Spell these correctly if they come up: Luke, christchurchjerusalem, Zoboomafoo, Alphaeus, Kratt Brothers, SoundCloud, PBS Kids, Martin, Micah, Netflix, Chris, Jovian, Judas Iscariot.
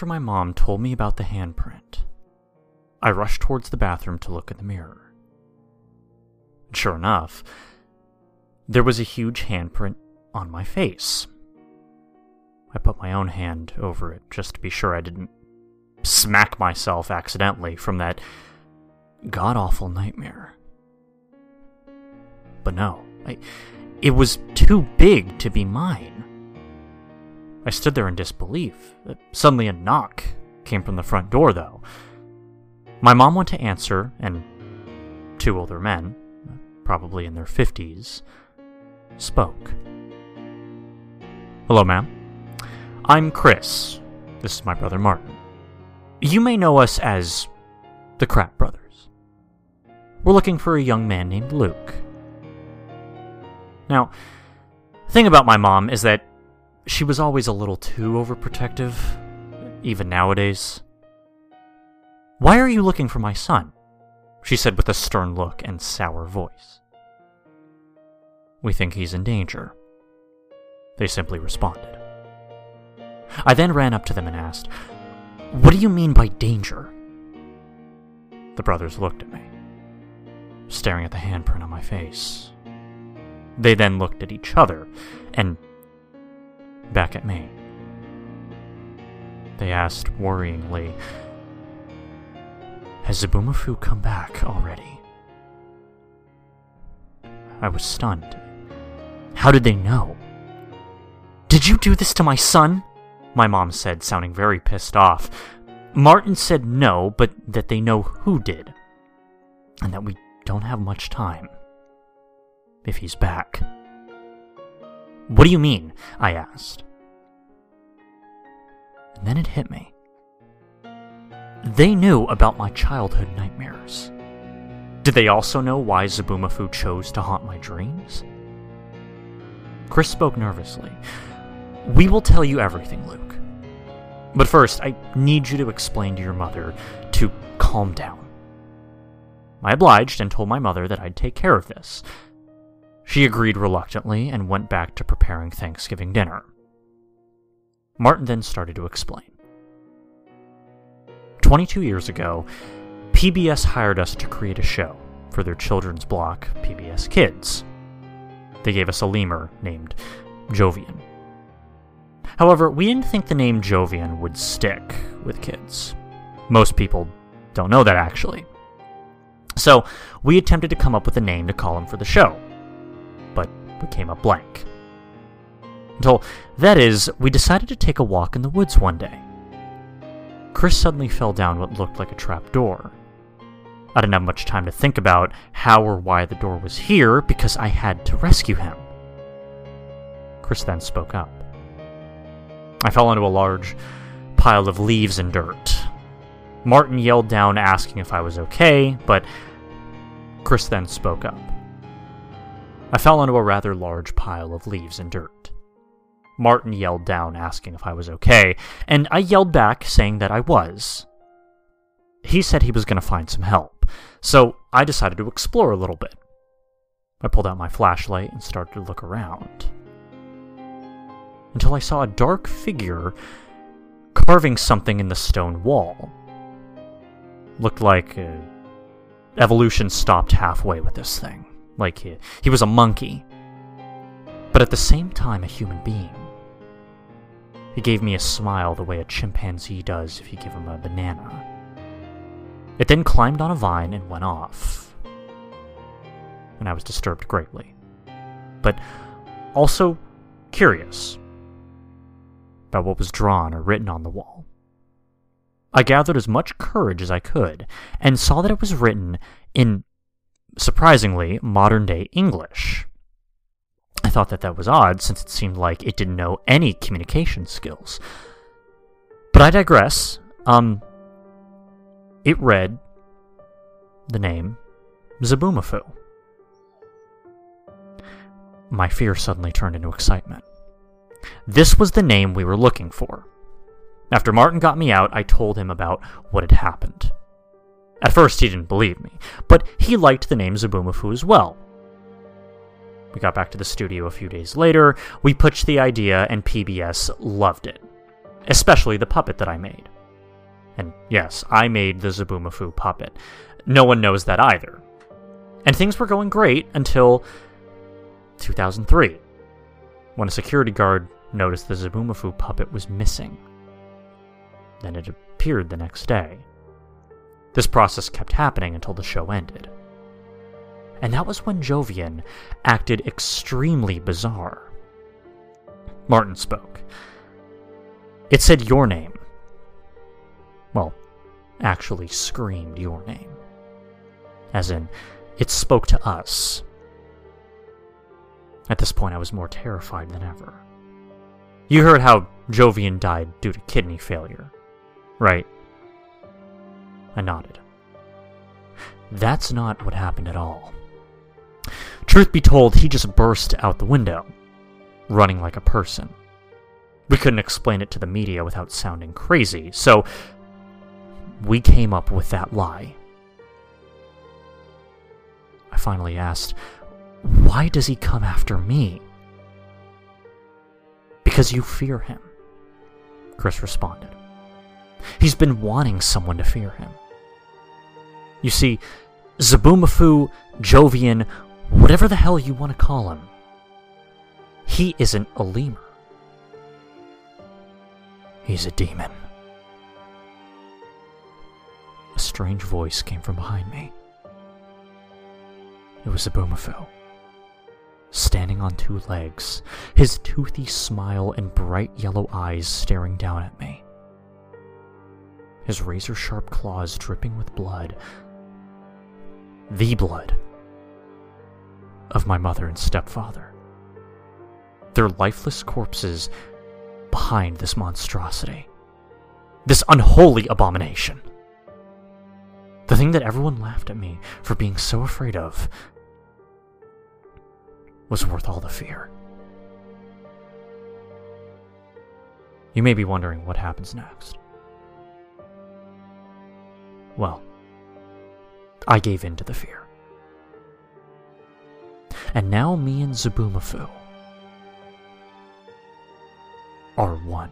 after my mom told me about the handprint, I rushed towards the bathroom to look in the mirror. Sure enough, there was a huge handprint on my face. I put my own hand over it just to be sure I didn't smack myself accidentally from that god-awful nightmare. But no, it was too big to be mine. I stood there in disbelief. Suddenly a knock came from the front door, though. My mom went to answer, and two older men, probably in their 50s, spoke. "Hello, ma'am. I'm Chris. This is my brother Martin. You may know us as the Kratt Brothers. We're looking for a young man named Luke." Now, the thing about my mom is that she was always a little too overprotective, even nowadays. "Why are you looking for my son?" she said with a stern look and sour voice. "We think he's in danger," they simply responded. I then ran up to them and asked, "What do you mean by danger?" The brothers looked at me, staring at the handprint on my face. They then looked at each other and back at me. They asked worryingly, "Has Zoboomafoo come back already?" I was stunned. How did they know? "Did you do this to my son?" my mom said, sounding very pissed off. Martin said no, but that they know who did, and that we don't have much time if he's back. "What do you mean?" I asked. And then it hit me. They knew about my childhood nightmares. Did they also know why Zoboomafoo chose to haunt my dreams? Chris spoke nervously. "We will tell you everything, Luke. But first, I need you to explain to your mother to calm down." I obliged and told my mother that I'd take care of this. She agreed reluctantly and went back to preparing Thanksgiving dinner. Martin then started to explain. 22 years ago, PBS hired us to create a show for their children's block, PBS Kids. They gave us a lemur named Jovian. However, we didn't think the name Jovian would stick with kids. Most people don't know that, actually. So, we attempted to come up with a name to call him for the show, but we came up blank. Until, that is, we decided to take a walk in the woods one day. Chris suddenly fell down what looked like a trapdoor. I didn't have much time to think about how or why the door was here, because I had to rescue him. Chris then spoke up. I fell into a large pile of leaves and dirt. Martin yelled down, asking if I was okay, but Chris then spoke up. I fell into a rather large pile of leaves and dirt. Martin yelled down, asking if I was okay, and I yelled back, saying that I was. He said he was going to find some help, so I decided to explore a little bit. I pulled out my flashlight and started to look around, until I saw a dark figure carving something in the stone wall. Looked like evolution stopped halfway with this thing. Like he was a monkey, but at the same time a human being. He gave me a smile the way a chimpanzee does if you give him a banana. It then climbed on a vine and went off, and I was disturbed greatly, but also curious about what was drawn or written on the wall. I gathered as much courage as I could and saw that it was written in, surprisingly, modern-day English. I thought that was odd, since it seemed like it didn't know any communication skills. But I digress. It read the name Zoboomafoo. My fear suddenly turned into excitement. This was the name we were looking for. After Martin got me out, I told him about what had happened. At first, he didn't believe me, but he liked the name Zoboomafoo as well. We got back to the studio a few days later, we pitched the idea, and PBS loved it. especially the puppet that I made. And yes, I made the Zoboomafoo puppet. No one knows that either. And things were going great until 2003, when a security guard noticed the Zoboomafoo puppet was missing. Then it appeared the next day. This process kept happening until the show ended. And that was when Jovian acted extremely bizarre. Martin spoke. It said your name. Well, actually screamed your name. As in, it spoke to us. At this point, I was more terrified than ever. You heard how Jovian died due to kidney failure, right? I nodded. That's not what happened at all. Truth be told, he just burst out the window, running like a person. We couldn't explain it to the media without sounding crazy, so we came up with that lie. I finally asked, why does he come after me? Because you fear him, Chris responded. He's been wanting someone to fear him. You see, Zoboomafoo, Jovian, whatever the hell you want to call him, he isn't a lemur. He's a demon. A strange voice came from behind me. It was Zoboomafoo, standing on two legs, his toothy smile and bright yellow eyes staring down at me. His razor-sharp claws dripping with blood. The blood of my mother and stepfather. Their lifeless corpses behind this monstrosity. This unholy abomination. The thing that everyone laughed at me for being so afraid of was worth all the fear. You may be wondering what happens next. Well, I gave in to the fear. And now me and Zoboomafoo are one.